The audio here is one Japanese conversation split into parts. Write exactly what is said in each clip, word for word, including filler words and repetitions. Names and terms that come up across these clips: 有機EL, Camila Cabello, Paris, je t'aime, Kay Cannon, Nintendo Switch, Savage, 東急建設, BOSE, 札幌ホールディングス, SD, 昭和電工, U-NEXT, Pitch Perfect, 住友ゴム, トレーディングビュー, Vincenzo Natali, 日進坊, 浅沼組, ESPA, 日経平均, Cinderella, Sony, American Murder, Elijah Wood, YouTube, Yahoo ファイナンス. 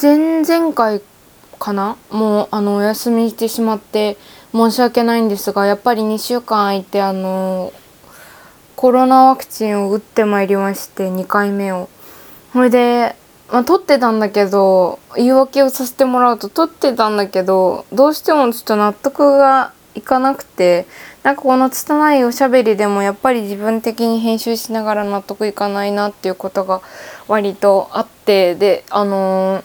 前々回かな、もうあのお休みしてしまって申し訳ないんですが、やっぱりにしゅうかん空いてあのコロナワクチンを打ってまいりまして、にかいめを。それで、まあ、取ってたんだけど、言い訳をさせてもらうと取ってたんだけど、どうしてもちょっと納得がいかなくて、なんかこの拙いおしゃべりでもやっぱり自分的に編集しながら納得いかないなっていうことが割とあって、であのー、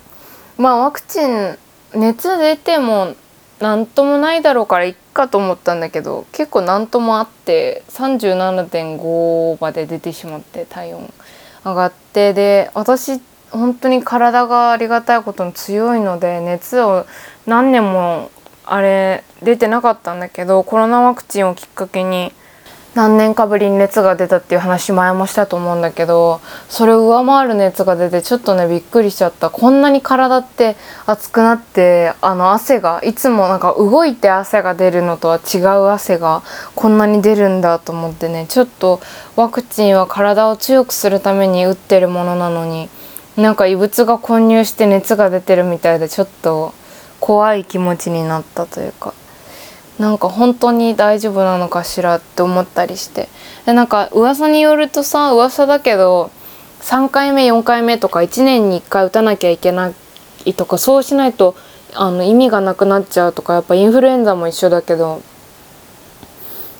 まあワクチン熱出てもなんともないだろうからいっかと思ったんだけど、結構なんともあって さんじゅうななてんご まで出てしまって、体温上がって、で私本当に体がありがたいことに強いので熱を何年もあれ出てなかったんだけど、コロナワクチンをきっかけに何年かぶりに熱が出たっていう話前もしたと思うんだけど、それを上回る熱が出てちょっとねびっくりしちゃった。こんなに体って熱くなって、あの汗がいつもなんか動いて汗が出るのとは違う汗がこんなに出るんだと思ってね、ちょっとワクチンは体を強くするために打ってるものなのに、なんか異物が混入して熱が出てるみたいで、ちょっと怖い気持ちになったというか、なんか本当に大丈夫なのかしらって思ったりして、でなんか噂によるとさ、噂だけどさんかいめよんかいめとかいちねんにいっかい打たなきゃいけないとか、そうしないとあの意味がなくなっちゃうとか、やっぱインフルエンザも一緒だけど、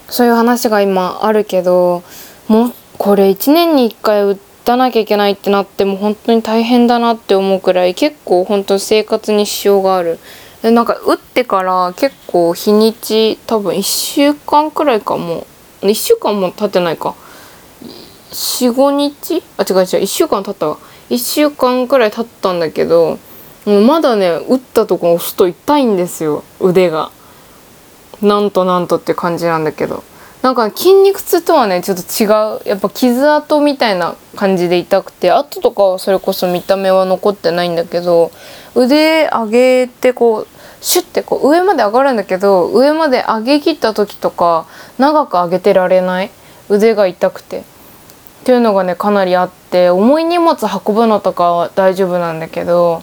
そういう話が今あるけど、もうこれいちねんにいっかい打たなきゃいけないってなっても本当に大変だなって思うくらい、結構本当に生活に支障がある。でなんか打ってから結構日にち多分いっしゅうかんくらいか、もういっしゅうかんも経ってないか、よん、ごにち、あ違う違ういっしゅうかん経ったわ、いっしゅうかんくらい経ったんだけど、もうまだね打ったとこ押すと痛いんですよ、腕が。なんとなんとって感じなんだけど、なんか筋肉痛とはねちょっと違う、やっぱ傷跡みたいな感じで痛くて、跡とかはそれこそ見た目は残ってないんだけど、腕上げてこうシュッてこう上まで上がるんだけど、上まで上げきった時とか長く上げてられない、腕が痛くてっていうのがねかなりあって、重い荷物運ぶのとかは大丈夫なんだけど、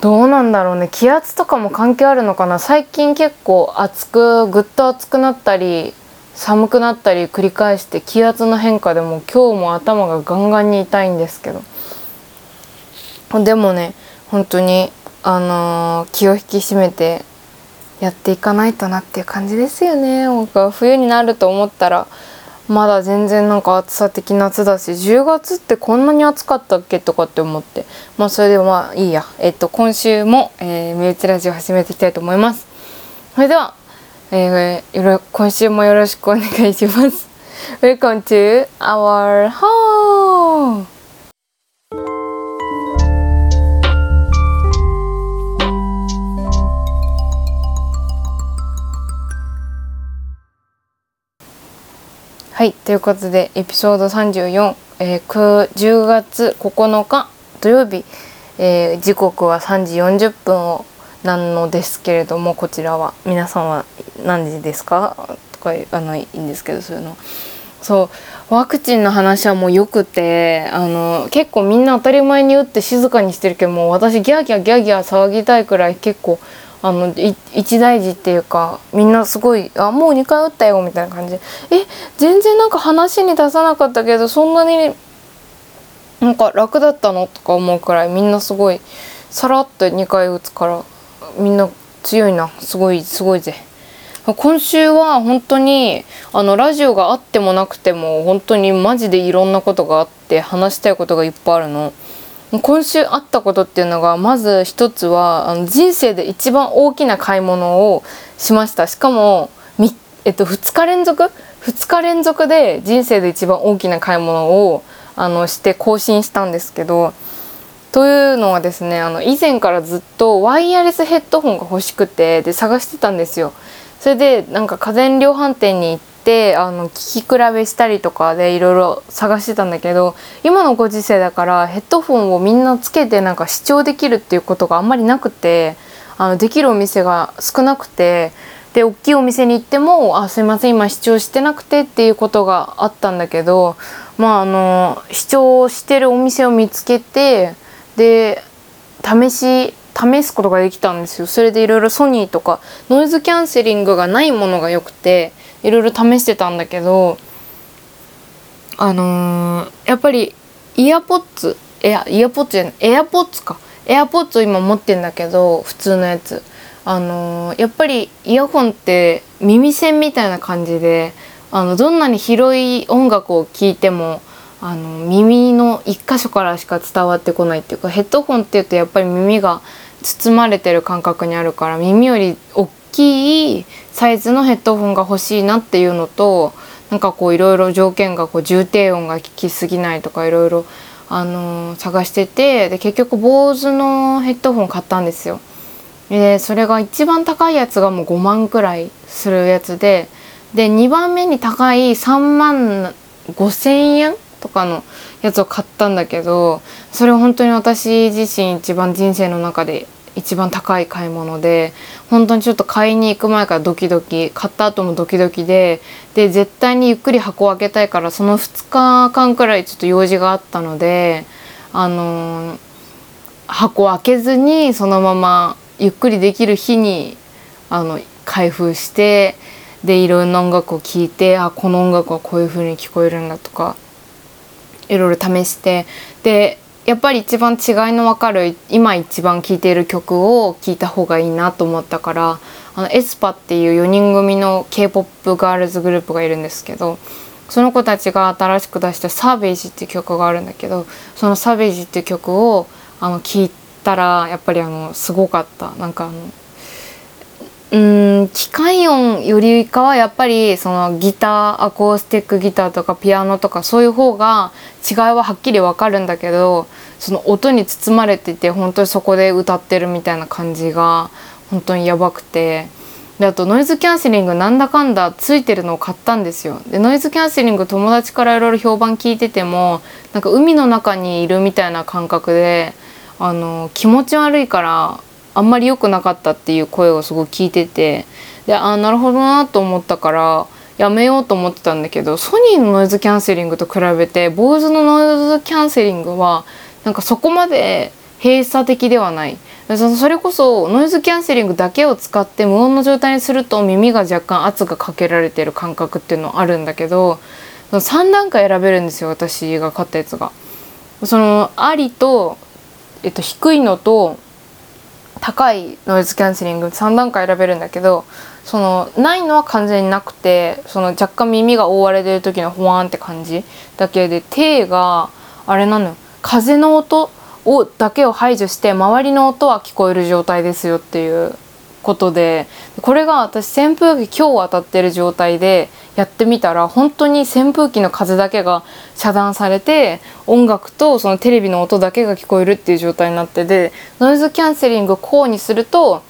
どうなんだろうね、気圧とかも関係あるのかな。最近結構暑くぐっと暑くなったり寒くなったり繰り返して、気圧の変化でも今日も頭がガンガンに痛いんですけど、でもね本当にあのー、気を引き締めてやっていかないとなっていう感じですよね。なんか冬になると思ったらまだ全然なんか暑さ的夏だし、じゅうがつってこんなに暑かったっけとかって思って、まあそれでまあいいや、えっと今週も、えー、身内ラジオ始めていきたいと思います。それでは、えー、よろ今週もよろしくお願いします。 Welcome to our home。 はい、ということでエピソードさんじゅうよん、えー、じゅうがつここのか土曜日、えー、時刻はさんじよんじゅっぷんなのですけれども、こちらは皆さんは何時ですかとかあのいいんですけど、そういうのそうワクチンの話はもうよくて、あの結構みんな当たり前に打って静かにしてるけど、もう私ギャーギャーギャーギャー騒ぎたいくらい結構。あの一大事っていうか、みんなすごい「あもうにかい打ったよ」みたいな感じで「え全然なんか話に出さなかったけどそんなになんか楽だったの?」とか思うくらい、みんなすごいさらっとにかい打つから、みんな強いな、すごいすごいぜ。今週は本当にあのラジオがあってもなくても本当にマジでいろんなことがあって、話したいことがいっぱいあるの。今週あったことっていうのが、まず一つはあの人生で一番大きな買い物をしました。しかも、みえっと、ふつかれんぞくで人生で一番大きな買い物をあのして更新したんですけど、というのはですね、あの以前からずっとワイヤレスヘッドホンが欲しくて、で探してたんですよ。それでなんか家電量販店に行ってであの聞き比べしたりとかでいろいろ探してたんだけど、今のご時世だからヘッドフォンをみんなつけてなんか視聴できるっていうことがあんまりなくて、あのできるお店が少なくて、で大きいお店に行っても「あすいません今視聴してなくて」っていうことがあったんだけど、まああの視聴してるお店を見つけて、で試し試すことができたんですよ。それでいろいろソニーとかノイズキャンセリングがないものがよくていろいろ試してたんだけど、あのー、やっぱりイヤポッツエアイヤポッツじゃないエアポッツかエアポッツを今持ってんだけど、普通のやつ、あのー、やっぱりイヤホンって耳栓みたいな感じで、あのどんなに広い音楽を聴いてもあの耳の一箇所からしか伝わってこないっていうか、ヘッドホンっていうとやっぱり耳が包まれてる感覚にあるから、耳より大きいサイズのヘッドホンが欲しいなっていうのと、なんかこういろいろ条件がこう重低音が聞きすぎないとかいろいろあの探してて、で結局ボーズのヘッドホン買ったんですよ。でそれが一番高いやつがもうごまんくらいするやつで、でにばんめに高いさんまんごせんえんとかのやつを買ったんだけど、それ本当に私自身一番人生の中で一番高い買い物で、本当にちょっと買いに行く前からドキドキ、買った後もドキドキで、で絶対にゆっくり箱を開けたいから、そのふつかかんくらいちょっと用事があったので、あのー、箱を開けずにそのままゆっくりできる日にあの開封して、でいろんな音楽を聴いて、あこの音楽はこういう風に聞こえるんだとかいろいろ試して、でやっぱり一番違いの分かる今一番聴いている曲を聴いた方がいいなと思ったから、あのエスパっていうよにん組の ケーポップ ガールズグループがいるんですけど、その子たちが新しく出した「サーベージ」っていう曲があるんだけど、その「サーベージ」っていう曲をあの聴いたらやっぱりあのすごかった。なんかあのうーん機械音よりかはやっぱりそのギター、アコースティックギターとかピアノとかそういう方が違いははっきりわかるんだけど、その音に包まれてて本当にそこで歌ってるみたいな感じが本当にやばくて、であとノイズキャンセリングなんだかんだついてるのを買ったんですよ。でノイズキャンセリング友達からいろいろ評判聞いてても、なんか海の中にいるみたいな感覚であの気持ち悪いからあんまり良くなかったっていう声をすごい聞いてて、であなるほどなと思ったからやめようと思ってたんだけど、ソニーのノイズキャンセリングと比べてボーズのノイズキャンセリングはなんかそこまで閉鎖的ではない。それこそノイズキャンセリングだけを使って無音の状態にすると耳が若干圧がかけられてる感覚っていうのはあるんだけど、さんだんかい選べるんですよ、私が買ったやつが。そのありと、えっと、低いのと高いノイズキャンセリングさんだんかい選べるんだけど、そのないのは完全になくて、その若干耳が覆われてる時のホワーンって感じだけで、手があれなのよ、風の音をだけを排除して周りの音は聞こえる状態ですよっていうことで、これが私扇風機今日当たってる状態でやってみたら本当に扇風機の風だけが遮断されて音楽とそのテレビの音だけが聞こえるっていう状態になって、でノイズキャンセリングをこうにすると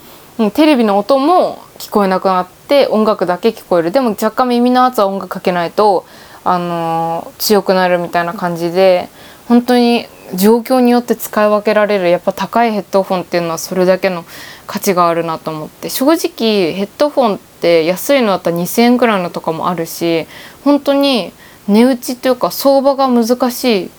テレビの音も聞こえなくなって音楽だけ聞こえる。でも若干耳の圧は音楽かけないと、あのー、強くなるみたいな感じで、本当に状況によって使い分けられる。やっぱ高いヘッドホンっていうのはそれだけの価値があるなと思って、正直ヘッドホンって安いのだったらにせんえんくらいのとかもあるし、本当に値打ちというか相場が難し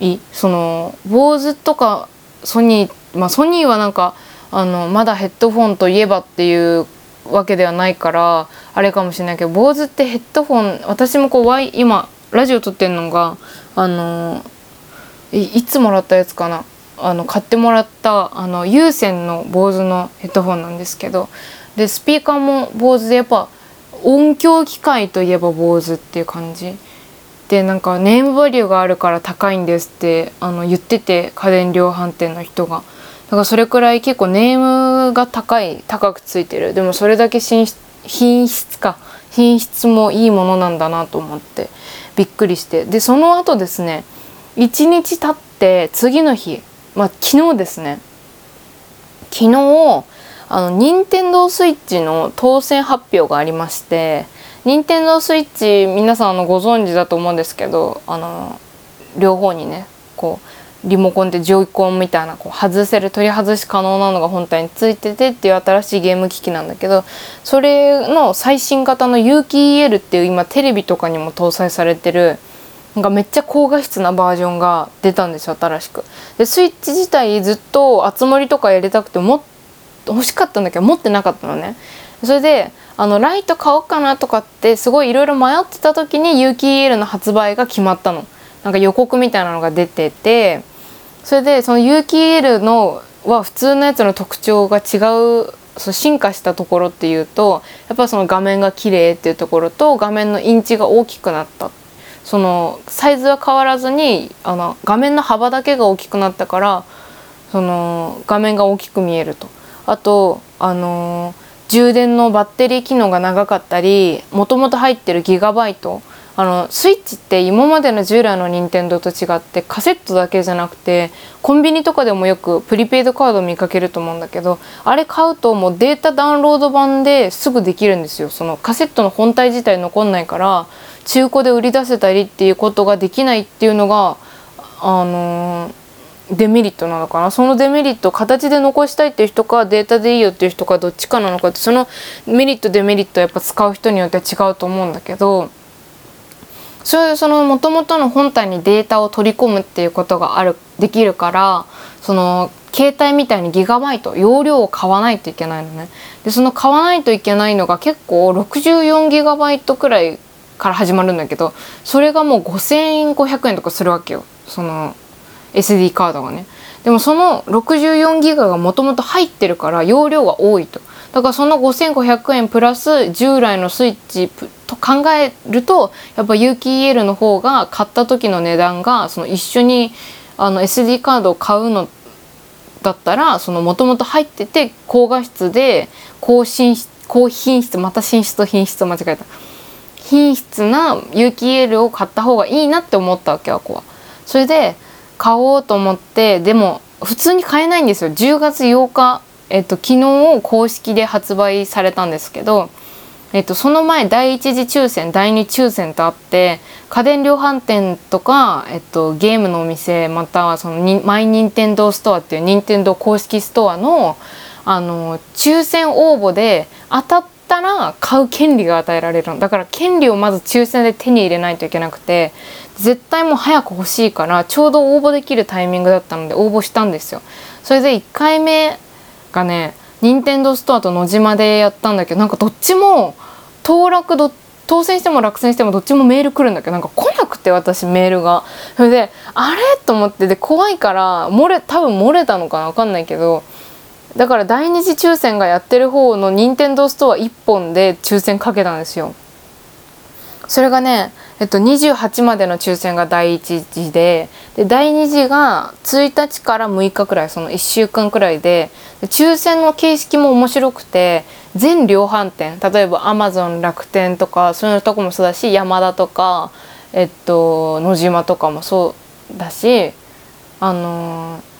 い。そのボーズとかソニー、まあソニーはなんかあのまだヘッドホンといえばっていうわけではないからあれかもしれないけど、ボーズってヘッドホン、私もこう今ラジオ撮ってるのがあのいつもらったやつかな、あの買ってもらったあの有線のボーズのヘッドホンなんですけど、でスピーカーもボーズで、やっぱ音響機械といえばボーズっていう感じで、なんかネームバリューがあるから高いんですってあの言ってて、家電量販店の人が。だからそれくらい結構ネームが高い高くついてる。でもそれだけ品質品質か品質もいいものなんだなと思ってびっくりして、でその後ですね、いちにち経って次の日、まあ、昨日ですね、昨日あの任天堂スイッチの当選発表がありまして、任天堂スイッチ皆さんあのご存知だと思うんですけど、あの両方にねこうリモコンでジョイコンみたいなこう外せる、取り外し可能なのが本体についててっていう新しいゲーム機器なんだけど、それの最新型の有機イーエルっていう今テレビとかにも搭載されてるがめっちゃ高画質なバージョンが出たんですよ、新しく。でスイッチ自体ずっと熱盛とかやりたくても欲しかったんだけど持ってなかったのね。それであのライト買おうかなとかってすごいいろいろ迷ってた時に有機 イーエル の発売が決まったの。なんか予告みたいなのが出てて、それでその有機 イーエル のは普通のやつの特徴が違う、そう進化したところっていうとやっぱその画面が綺麗っていうところと画面のインチが大きくなった、そのサイズは変わらずにあの画面の幅だけが大きくなったから、その画面が大きく見えると。あとあの充電のバッテリー機能が長かったり、もともと入ってるギガバイト、あのスイッチって今までの従来の任天堂と違ってカセットだけじゃなくてコンビニとかでもよくプリペイドカード見かけると思うんだけど、あれ買うともうデータダウンロード版ですぐできるんですよ。そのカセットの本体自体残んないから中古で売り出せたりっていうことができないっていうのがあのー、デメリットなのかな。そのデメリット形で残したいっていう人かデータでいいよっていう人かどっちかなのかって、そのメリットデメリットはやっぱ使う人によっては違うと思うんだけど。そういうその元々の本体にデータを取り込むっていうことがあるできるから、その携帯みたいにギガバイト容量を買わないといけないのね。でその買わないといけないのが結構ろくじゅうよんギガバイトくらいから始まるんだけど、それがもうごせんごひゃくえんとかするわけよ、その エスディー カードがね。でもそのろくじゅうよんギガがもともと入ってるから容量が多いと。だからそのごせんごひゃくえんプラス従来のスイッチと考えるとやっぱ有機 イーエル の方が買った時の値段が、その一緒にあの エスディー カードを買うのだったらもともと入ってて高画質で高品質、高品質また品質と品質を間違えた品質な有機 イーエル を買った方がいいなって思ったわけ、あこは。それで買おうと思って、でも普通に買えないんですよ。じゅうがつようか、えっと、昨日公式で発売されたんですけど、えっと、その前だいいちじ抽選だいに抽選とあって、家電量販店とか、えっと、ゲームのお店、またはそのにマイニンテンドーストアっていうニンテンドー公式ストア の, あの抽選応募で当たったら買う権利が与えられるのだから、権利をまず抽選で手に入れないといけなくて、絶対もう早く欲しいからちょうど応募できるタイミングだったので応募したんですよ。それでいっかいめがね、任天堂ストアとノジマでやったんだけど、なんかどっちも当落ど当選しても落選してもどっちもメール来るんだけど、なんか来なくて私メールが。それであれと思って、で怖いから漏れ多分漏れたのかな分かんないけど、だからだいにじ抽選がやってる方の任天堂ストアいっぽんで抽選かけたんですよ。それがね、えっと、にじゅうはちまでの抽選がだいいちじで、でだいにじがついたちからむいかくらい、そのいっしゅうかんくらいで、で抽選の形式も面白くて、全量販店、例えばアマゾン、楽天とかそういうとこもそうだし、ヤマダとか、えっと、ノジマとかもそうだし、あのー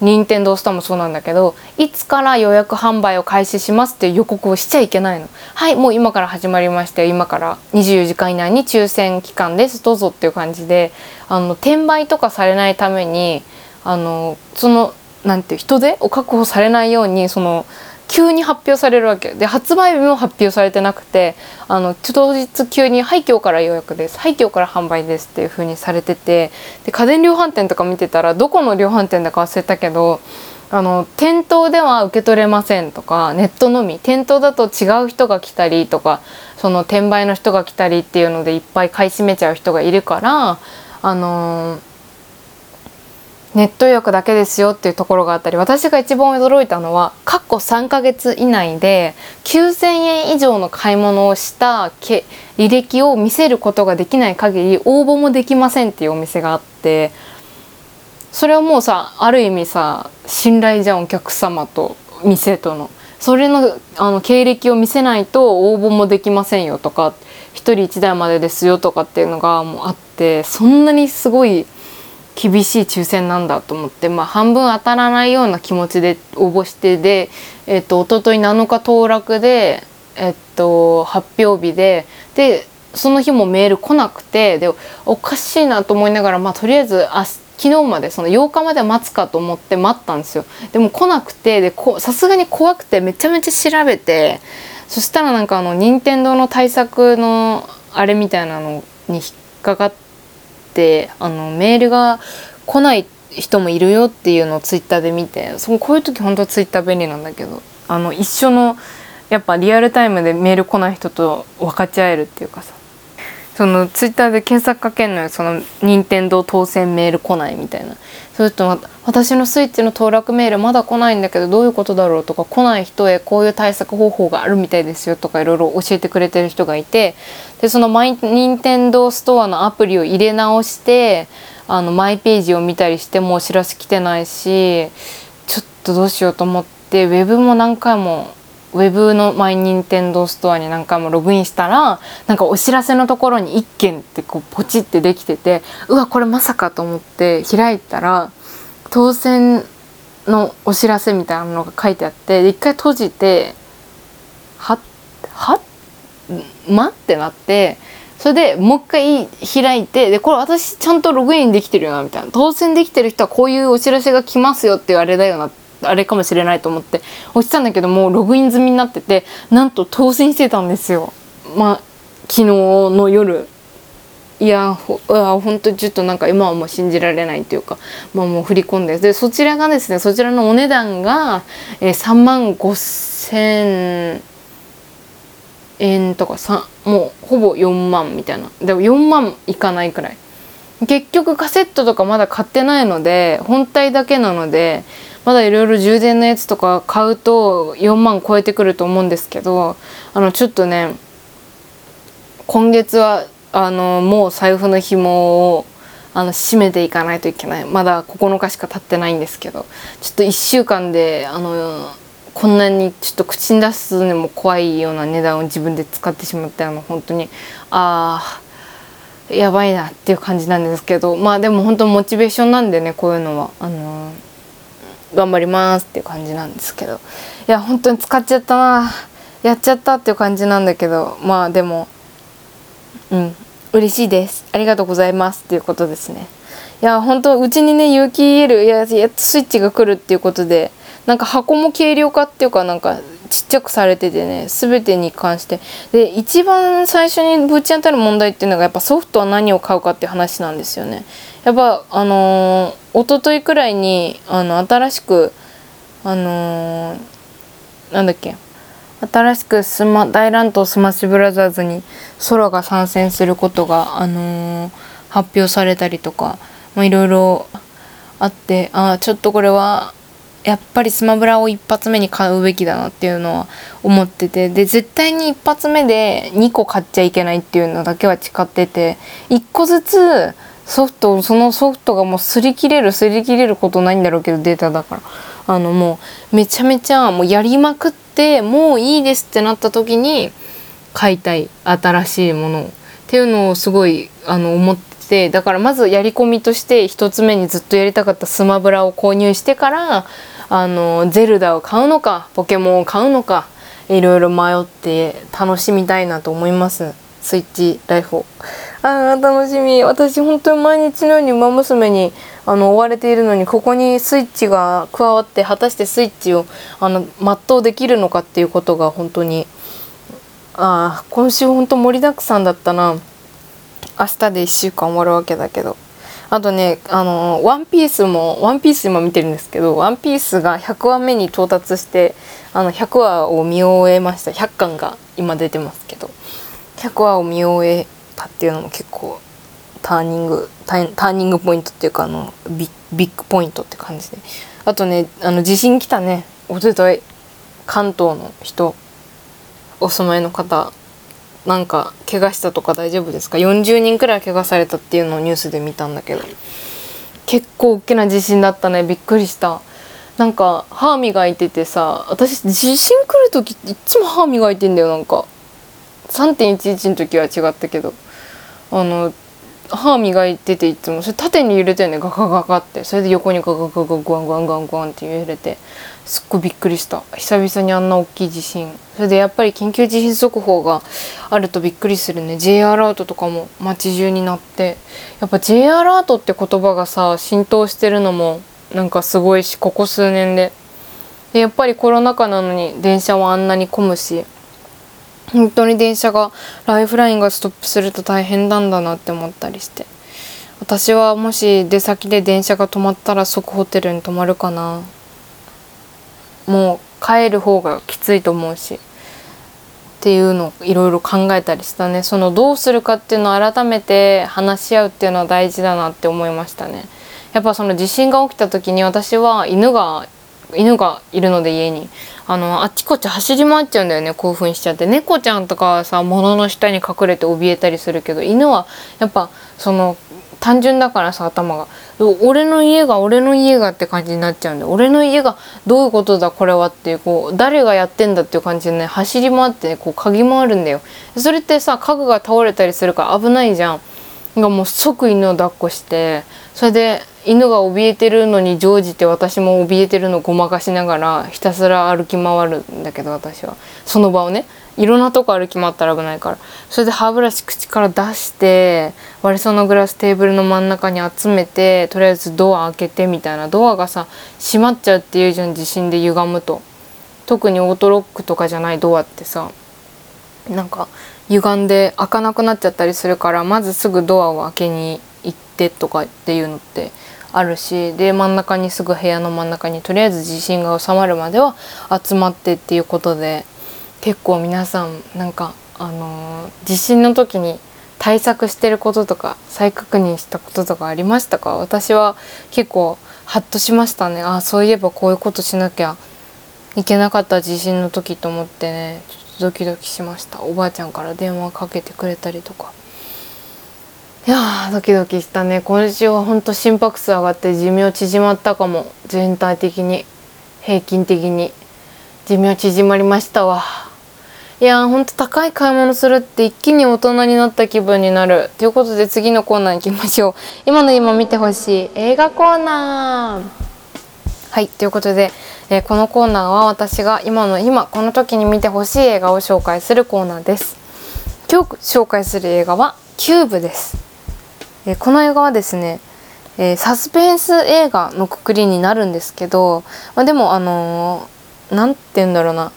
任天堂ストアもそうなんだけど、いつから予約販売を開始しますっていう予告をしちゃいけないの。はい、もう今から始まりましたよ、今からにじゅうよじかん以内に抽選期間です、どうぞっていう感じで、あの転売とかされないために、あのそのなんていう人手を確保されないように、その急に発表されるわけで、発売日も発表されてなくて、あの当日急に「はい今日から予約です」「はい今日から販売です」っていう風にされてて、で家電量販店とか見てたらどこの量販店だか忘れたけど、あの店頭では受け取れませんとか、ネットのみ、店頭だと違う人が来たりとか、その転売の人が来たりっていうのでいっぱい買い占めちゃう人がいるから、あのー。ネット予約だけですよっていうところがあったり、私が一番驚いたのは過去さんかげつ以内できゅうせんえん以上の買い物をしたけ履歴を見せることができない限り応募もできませんっていうお店があって、それはもうさ、ある意味さ信頼じゃん、お客様と店との。それの、あの経歴を見せないと応募もできませんよとか、ひとりいちだいまでですよとかっていうのがもうあって、そんなにすごい厳しい抽選なんだと思って、まあ、半分当たらないような気持ちで応募して、で、えっと、一昨日なのか当落で、えっと、発表日で、でその日もメール来なくて、でおかしいなと思いながら、まあ、とりあえずあ昨日までそのようかまで待つかと思って待ったんですよ。でも来なくて、でさすがに怖くてめちゃめちゃ調べて、そしたらなんかあの任天堂の対策のあれみたいなのに引っかかって。ってあのメールが来ない人もいるよっていうのをツイッターで見て、そのこういう時本当はツイッター便利なんだけど、あの一緒のやっぱリアルタイムでメール来ない人と分かち合えるっていうかさ、そのツイッターで検索かけんのよ、その任天堂当選メール来ないみたいな、それと私のスイッチの当落メールまだ来ないんだけどどういうことだろうとか、来ない人へこういう対策方法があるみたいですよとかいろいろ教えてくれてる人がいて、でそのマイ任天堂ストアのアプリを入れ直して、あのマイページを見たりしてもお知らせ来てないし、ちょっとどうしようと思って、ウェブも何回もウェブのマイ任天堂ストアに何回もログインしたら、なんかお知らせのところにいっけんってこうポチってできてて、うわこれまさかと思って開いたら当選のお知らせみたいなのが書いてあって、で一回閉じてははまってなって、それでもう一回開いて、でこれ私ちゃんとログインできてるよなみたいな、当選できてる人はこういうお知らせが来ますよっていうあれだよな、あれかもしれないと思って押したんだけど、もうログイン済みになってて、なんと当選してたんですよ。まあ昨日の夜、いやほんとちょっとなんか今はもう信じられないというか、まあ、もう振り込んで、でそちらがですね、そちらのお値段が、えー、さんまんごせんえんとか、もうほぼよんまんみたいな、でもよんまんいかないくらい。結局カセットとかまだ買ってないので、本体だけなのでまだいろいろ充電のやつとか買うとよんまん超えてくると思うんですけど、あのちょっとね今月はあのもう財布の紐をあの締めていかないといけない。まだここのかしか経ってないんですけど、ちょっといっしゅうかんであのこんなにちょっと口に出すのも怖いような値段を自分で使ってしまって、あの本当にああやばいなっていう感じなんですけど、まあでも本当モチベーションなんでね、こういうのはあのー、頑張りますっていう感じなんですけど、いや本当に使っちゃったな、やっちゃったっていう感じなんだけど、まあでもうん嬉しいです、ありがとうございますっていうことですね。いや本当うちにね有機イーエル、いやスイッチが来るっていうことで、なんか箱も軽量化っていうか、なんかちっちゃくされててね、全てに関してで一番最初にぶち当たる問題っていうのが、やっぱソフトは何を買うかっていう話なんですよね。やっぱあのー、一昨日くらいにあの新しくあのー、なんだっけ新しくスマ大乱闘スマッシュブラザーズにソラが参戦することが、あのー、発表されたりとか、まあ、いろいろあって、あちょっとこれはやっぱりスマブラを一発目に買うべきだなっていうのは思ってて、で絶対に一発目でにこ買っちゃいけないっていうのだけは誓ってて、いっこずつソフト、そのソフトがもう擦り切れる擦り切れることないんだろうけど、データだからあのもうめちゃめちゃもうやりまくって、もういいですってなった時に買いたい新しいものをっていうのをすごいあの思って、だからまずやり込みとしてひとつめにずっとやりたかったスマブラを購入してから、あのゼルダを買うのかポケモンを買うのかいろいろ迷って楽しみたいなと思います。スイッチライフをあー楽しみ。私本当に毎日のように馬娘にあの追われているのに、ここにスイッチが加わって、果たしてスイッチをあの全うできるのかっていうことが本当に、あ今週本当盛りだくさんだったな。明日でいっしゅうかん終わるわけだけど、あとねあのワンピースもワンピース今見てるんですけど、ワンピースがひゃくわめに到達して、あのひゃくわを見終えました。ひゃっかんが今出てますけど、ひゃくわを見終えたっていうのも結構ターニングターニングポイントっていうか、あの ビ, ビッグポイントって感じで、あとねあの地震来たね、おととい関東の人お住まいの方なんか怪我したとか大丈夫ですか？よんじゅうにんくらい怪我されたっていうのをニュースで見たんだけど、結構大きな地震だったね。びっくりした。なんか歯磨いててさ、私地震来る時いつも歯磨いてんだよ。なんか さんてんいちいち の時は違ったけど、あの歯磨いてていつもそれ縦に揺れてるね、ガガガガって、それで横にガガガガガガンガンガンガンって揺れて、すっごいびっくりした。久々にあんな大きい地震。それでやっぱり緊急地震速報があるとびっくりするね。 J アラートとかも街中になって、やっぱ J アラートって言葉がさ浸透してるのもなんかすごいし、ここ数年ででやっぱりコロナ禍なのに電車はあんなに混むし、本当に電車がライフラインがストップすると大変なんだなって思ったりして、私はもし出先で電車が止まったら即ホテルに泊まるかな。もう帰る方がきついと思うしっていうのをいろいろ考えたりしたね。そのどうするかっていうのを改めて話し合うっていうのは大事だなって思いましたね。やっぱその地震が起きた時に私は犬が犬がいるので家にあのあっちこっち走り回っちゃうんだよね、興奮しちゃって。猫ちゃんとかはさ物の下に隠れて怯えたりするけど、犬はやっぱその単純だからさ頭が俺の家が俺の家がって感じになっちゃうんで、俺の家がどういうことだこれはっていうこう誰がやってんだっていう感じでね走り回って、ね、こう嗅ぎ回るんだよ。それってさ家具が倒れたりするから危ないじゃん。がもう即犬を抱っこして、それで犬が怯えてるのに乗じて私も怯えてるのをごまかしながらひたすら歩き回るんだけど、私はその場をねいろんなとこ歩き回ったら危ないから、それで歯ブラシ口から出して割れそうなグラステーブルの真ん中に集めて、とりあえずドア開けてみたいな。ドアがさ閉まっちゃうっていうじゃん地震で歪むと。特にオートロックとかじゃないドアってさなんか歪んで開かなくなっちゃったりするから、まずすぐドアを開けに行ってとかっていうのってあるし、で真ん中にすぐ部屋の真ん中にとりあえず地震が収まるまでは集まってっていうことで、結構皆さんなんかあのー、地震の時に対策してることとか再確認したこととかありましたか？私は結構ハッとしましたね。あ、そういえばこういうことしなきゃいけなかった地震の時と思ってね、ちょっとドキドキしました。おばあちゃんから電話かけてくれたりとか、いやードキドキしたね。今週はほんと心拍数上がって寿命縮まったかも。全体的に平均的に寿命縮まりましたわ。いやーほんと高い買い物するって一気に大人になった気分になるということで、次のコーナー行きましょう。今の今見てほしい映画コーナー。はい、ということで、えー、このコーナーは私が今の今この時に見てほしい映画を紹介するコーナーです。今日紹介する映画はキューブです。えー、この映画はですね、えー、サスペンス映画のくくりになるんですけど、まあ、でもあのー、なんて言うんだろうな、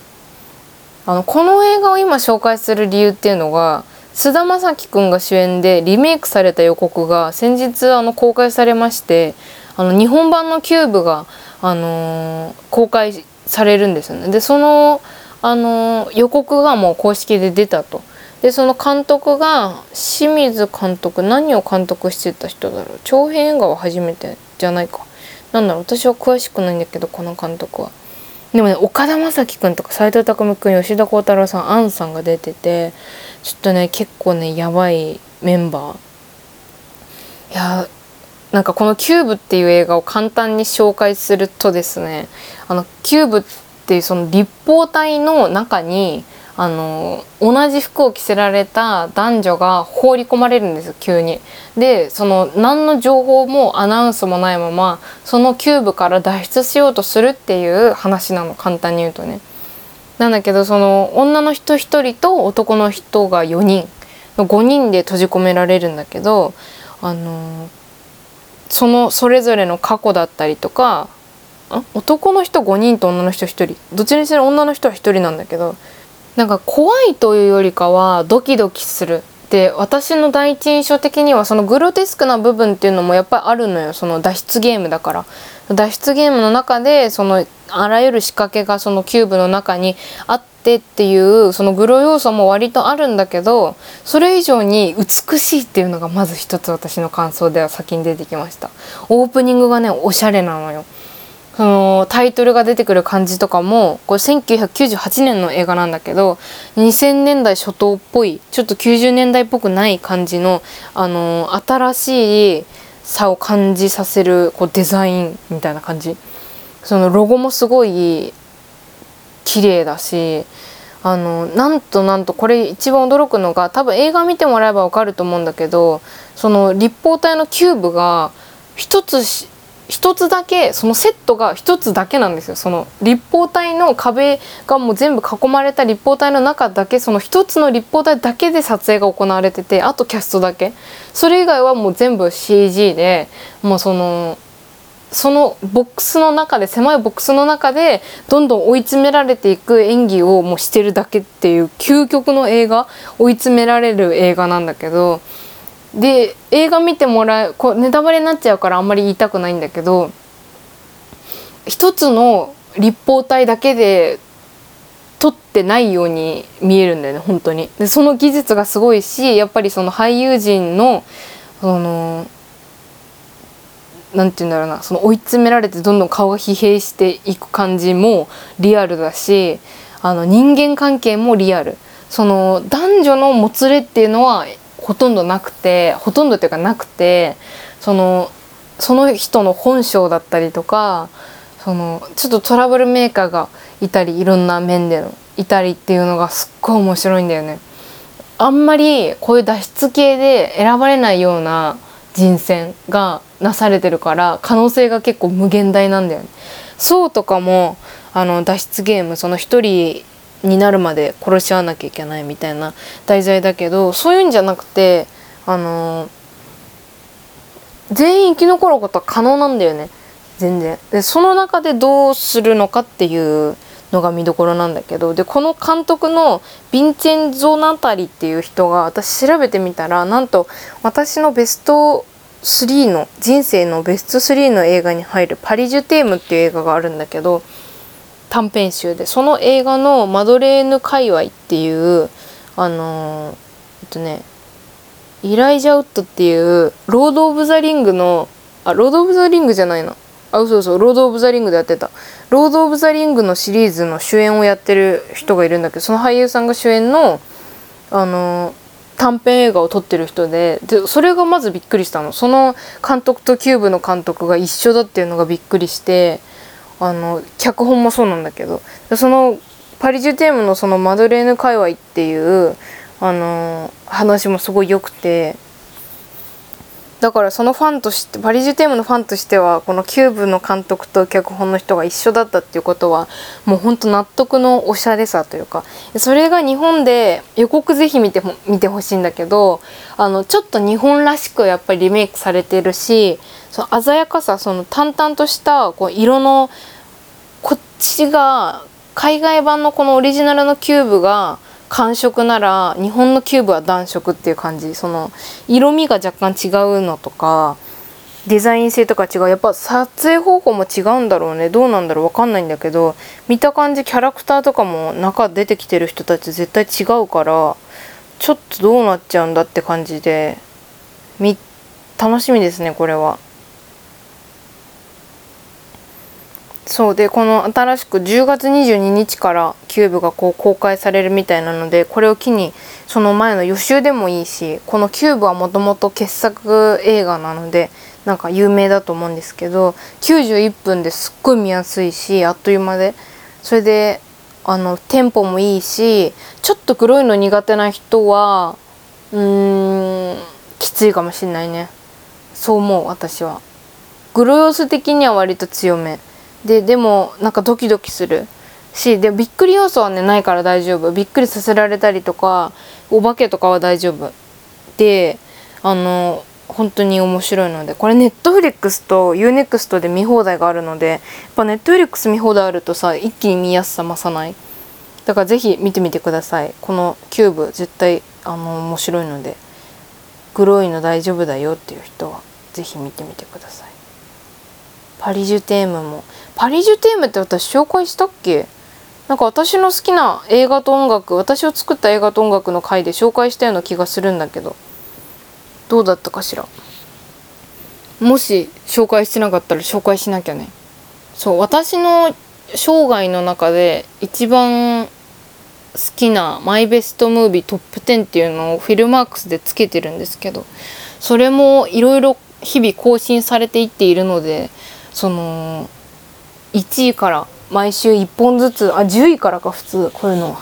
あのこの映画を今紹介する理由っていうのが、菅田将暉くんが主演でリメイクされた予告が先日あの公開されまして、あの日本版のキューブがあのー、公開されるんですよね。でその、あのー、予告がもう公式で出たと。でその監督が清水監督、何を監督してた人だろう。長編映画は初めてじゃないか、なんだろう、私は詳しくないんだけどこの監督は。でもね岡田将生くんとか斎藤工くん、吉田鋼太郎さん、杏さんが出てて、ちょっとね結構ねやばいメンバー。いやーなんかこのキューブっていう映画を簡単に紹介するとですね、あのキューブっていうその立方体の中にあの同じ服を着せられた男女が放り込まれるんですよ急に。でその何の情報もアナウンスもないままそのキューブから脱出しようとするっていう話なの、簡単に言うとね。なんだけどその女の人ひとりと男の人がよにんのごにんで閉じ込められるんだけど、あのそのそれぞれの過去だったりとか、ん男の人ごにんと女の人ひとり、どっちにせよ女の人はひとりなんだけど、なんか怖いというよりかはドキドキする。で私の第一印象的にはそのグロテスクな部分っていうのもやっぱりあるのよ、その脱出ゲームだから。脱出ゲームの中でそのあらゆる仕掛けがそのキューブの中にあってっていうそのグロ要素も割とあるんだけど、それ以上に美しいっていうのがまず一つ私の感想では先に出てきました。オープニングがねおしゃれなのよ。そのタイトルが出てくる感じとかもこれせんきゅうひゃくきゅうじゅうはちねんの映画なんだけど、にせんねんだい初頭っぽいちょっときゅうじゅうねんだいっぽくない感じの、あのー、新しいさを感じさせるこうデザインみたいな感じ。そのロゴもすごい綺麗だし、あのー、なんとなんとこれ一番驚くのが、多分映画見てもらえば分かると思うんだけど、その立方体のキューブが一つし一つだけ、そのセットが一つだけなんですよ。その立方体の壁がもう全部囲まれた立方体の中だけ、その一つの立方体だけで撮影が行われてて、あとキャストだけ。それ以外はもう全部 シージー で、もうそのそのボックスの中で、狭いボックスの中でどんどん追い詰められていく演技をもうしてるだけっていう究極の映画、追い詰められる映画なんだけど、で映画見てもらう、こうネタバレになっちゃうからあんまり言いたくないんだけど、一つの立方体だけで撮ってないように見えるんだよね、本当に。でその技術がすごいし、やっぱりその俳優陣のそのなんて言うんだろうな、その追い詰められてどんどん顔が疲弊していく感じもリアルだし、あの人間関係もリアル。その男女のもつれっていうのはほとんどなくて、ほとんどっていうかなくて、そのその人の本性だったりとか、そのちょっとトラブルメーカーがいたり、いろんな面でのいたりっていうのがすっごい面白いんだよね。あんまりこういう脱出系で選ばれないような人選がなされてるから、可能性が結構無限大なんだよね。そうとかもあの脱出ゲーム、その一人になるまで殺し合わなきゃいけないみたいな題材だけど、そういうんじゃなくて、あのー、全員生き残ることは可能なんだよね、全然。でその中でどうするのかっていうのが見どころなんだけど、でこの監督のヴィンチェンゾ・ナタリっていう人が、私調べてみたら、なんと私のベストスリーの、人生のベストスリーの映画に入る「パリ・ジュテーム」っていう映画があるんだけど、短編集で、その映画のマドレーヌ界隈っていう、あのー、えっとねイライジャ・ウッドっていうロード・オブ・ザ・リングの、あ、ロード・オブ・ザ・リングじゃないな、あ、そうそう、ロード・オブ・ザ・リングでやってた、ロード・オブ・ザ・リングのシリーズの主演をやってる人がいるんだけど、その俳優さんが主演の、あのー、短編映画を撮ってる人 で, でそれがまずびっくりしたの。その監督とキューブの監督が一緒だっていうのがびっくりして、あの脚本もそうなんだけど、そのパリ・ジュテームのそのマドレーヌ界隈っていう、あのー、話もすごい良くて、だからそのファンとして、パリ・ジュテームのファンとしては、このキューブの監督と脚本の人が一緒だったっていうことは、もうほんと納得のおしゃれさというか、それが日本で、予告ぜひ見て見てほしいんだけど、あのちょっと日本らしくやっぱりリメイクされてるし、その鮮やかさ、その淡々としたこう色の、こっちが海外版のこのオリジナルのキューブが寒色なら、日本のキューブは暖色っていう感じ。その色味が若干違うのとか、デザイン性とか違う、やっぱ撮影方法も違うんだろうね、どうなんだろう分かんないんだけど、見た感じキャラクターとかも中出てきてる人たち絶対違うから、ちょっとどうなっちゃうんだって感じで、み楽しみですね、これは。そうで、この新しくじゅうがつにじゅうににちからキューブがこう公開されるみたいなので、これを機にその前の予習でもいいし、このキューブはもともと傑作映画なのでなんか有名だと思うんですけど、きゅうじゅういっぷんですっごい見やすいし、あっという間で、それであのテンポもいいし、ちょっと黒いの苦手な人はうーんきついかもしれないね。そう思う、私は。グロ要素的には割と強めで、でもなんかドキドキするし、でびっくり要素はねないから大丈夫。びっくりさせられたりとかお化けとかは大丈夫で、あの本当に面白いので、これネットフリックスと ユーネクスト で見放題があるので、やっぱネットフリックス見放題あるとさ、一気に見やすさ増さない。だからぜひ見てみてください。このキューブ絶対あの面白いので、グロいの大丈夫だよっていう人はぜひ見てみてください。パリ・ジュテームも、パリ・ジュテームって私紹介したっけ？なんか私の好きな映画と音楽、私を作った映画と音楽の回で紹介したような気がするんだけど、どうだったかしら。もし紹介してなかったら紹介しなきゃね。そう、私の生涯の中で一番好きなマイベストムービートップテンっていうのをフィルマークスでつけてるんですけど、それもいろいろ日々更新されていっているので、そのいちいから毎週いっぽんずつ、あ、じゅういからか、普通こういうのは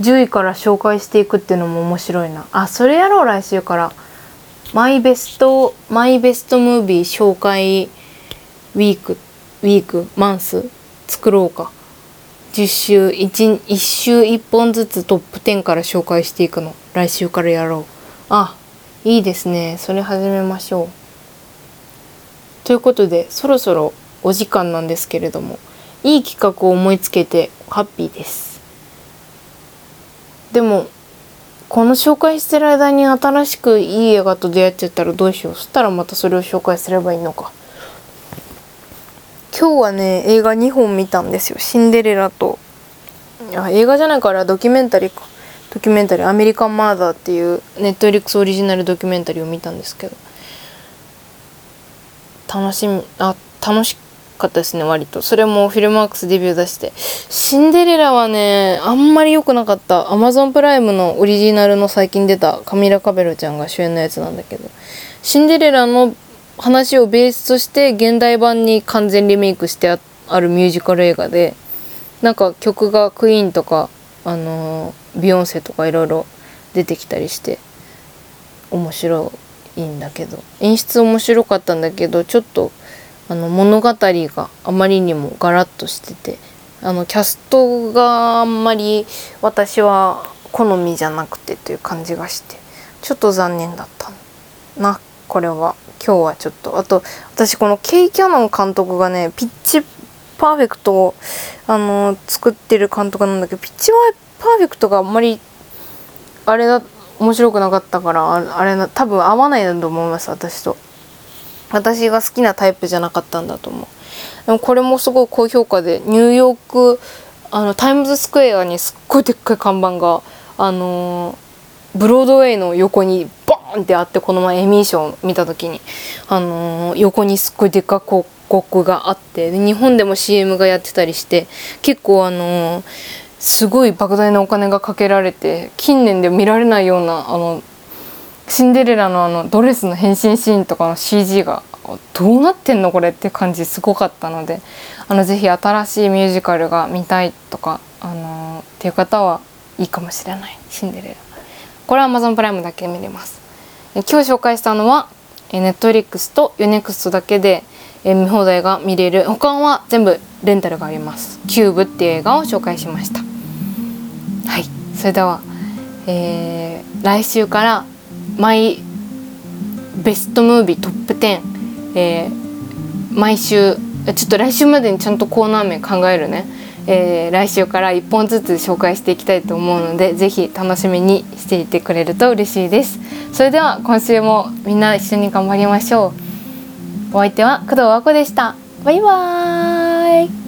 じゅういから紹介していくっていうのも面白いな。あ、それやろう、来週からマイベストマイベストムービー紹介ウィークウィークマンス作ろうか。じゅっ週 1, 1週いっぽんずつトップテンから紹介していくの、来週からやろう。あ、いいですね、それ始めましょう。ということで、そろそろお時間なんですけれども、いい企画を思いつけてハッピーです。でもこの紹介してる間に新しくいい映画と出会っちゃったらどうしよう。そしたらまたそれを紹介すればいいのか。今日はね、映画にほん見たんですよ。シンデレラと、あ、映画じゃないからドキュメンタリーか。ドキュメンタリー、アメリカンマーダーっていうネットフリックスオリジナルドキュメンタリーを見たんですけど、楽しみ、あ、楽しかったですね、割と。それもフィルマークスデビュー出して。シンデレラはね、あんまり良くなかった。Amazon プライムのオリジナルの最近出たカミラ・カベロちゃんが主演のやつなんだけど、シンデレラの話をベースとして現代版に完全リメイクして あ, あるミュージカル映画で、なんか曲がクイーンとか、あのー、ビヨンセとかいろいろ出てきたりして面白いんだけど、演出面白かったんだけど、ちょっとあの物語があまりにもガラッとしてて、あのキャストがあんまり私は好みじゃなくてという感じがして、ちょっと残念だったな、これは。今日はちょっと、あと私このケイ・キャノン監督がね、ピッチパーフェクトをあの作ってる監督なんだけど、ピッチパーフェクトがあんまりあれだ、面白くなかったから、あれな、多分合わないんだと思います、私と。私が好きなタイプじゃなかったんだと思う。でもこれもすごい高評価で、ニューヨーク、あのタイムズスクエアにすっごいでっかい看板が、あのー、ブロードウェイの横にバーンってあって、この前エミー賞を見た時に、あのー、横にすっごいでっかい広告があって、で日本でも シーエム がやってたりして、結構あのー、すごい莫大なお金がかけられて、近年で見られないような、あのシンデレラのあのドレスの変身シーンとかの シージー がどうなってんのこれって感じすごかったので、あのぜひ新しいミュージカルが見たいとか、あのー、っていう方はいいかもしれない。シンデレラ、これは Amazon プライムだけ見れます。え今日紹介したのは Netflix と ユーネクスト だけでえ見放題が見れる、他は全部レンタルがあります、キューブっていう映画を紹介しました。はい、それでは、えー、来週からマイベストムービートップテン、えー、毎週、ちょっと来週までにちゃんとコーナー名考えるね、えー、来週からいっぽんずつ紹介していきたいと思うので、ぜひ楽しみにしていてくれると嬉しいです。それでは今週もみんな一緒に頑張りましょう。お相手は工藤和子でした。バイバーイ。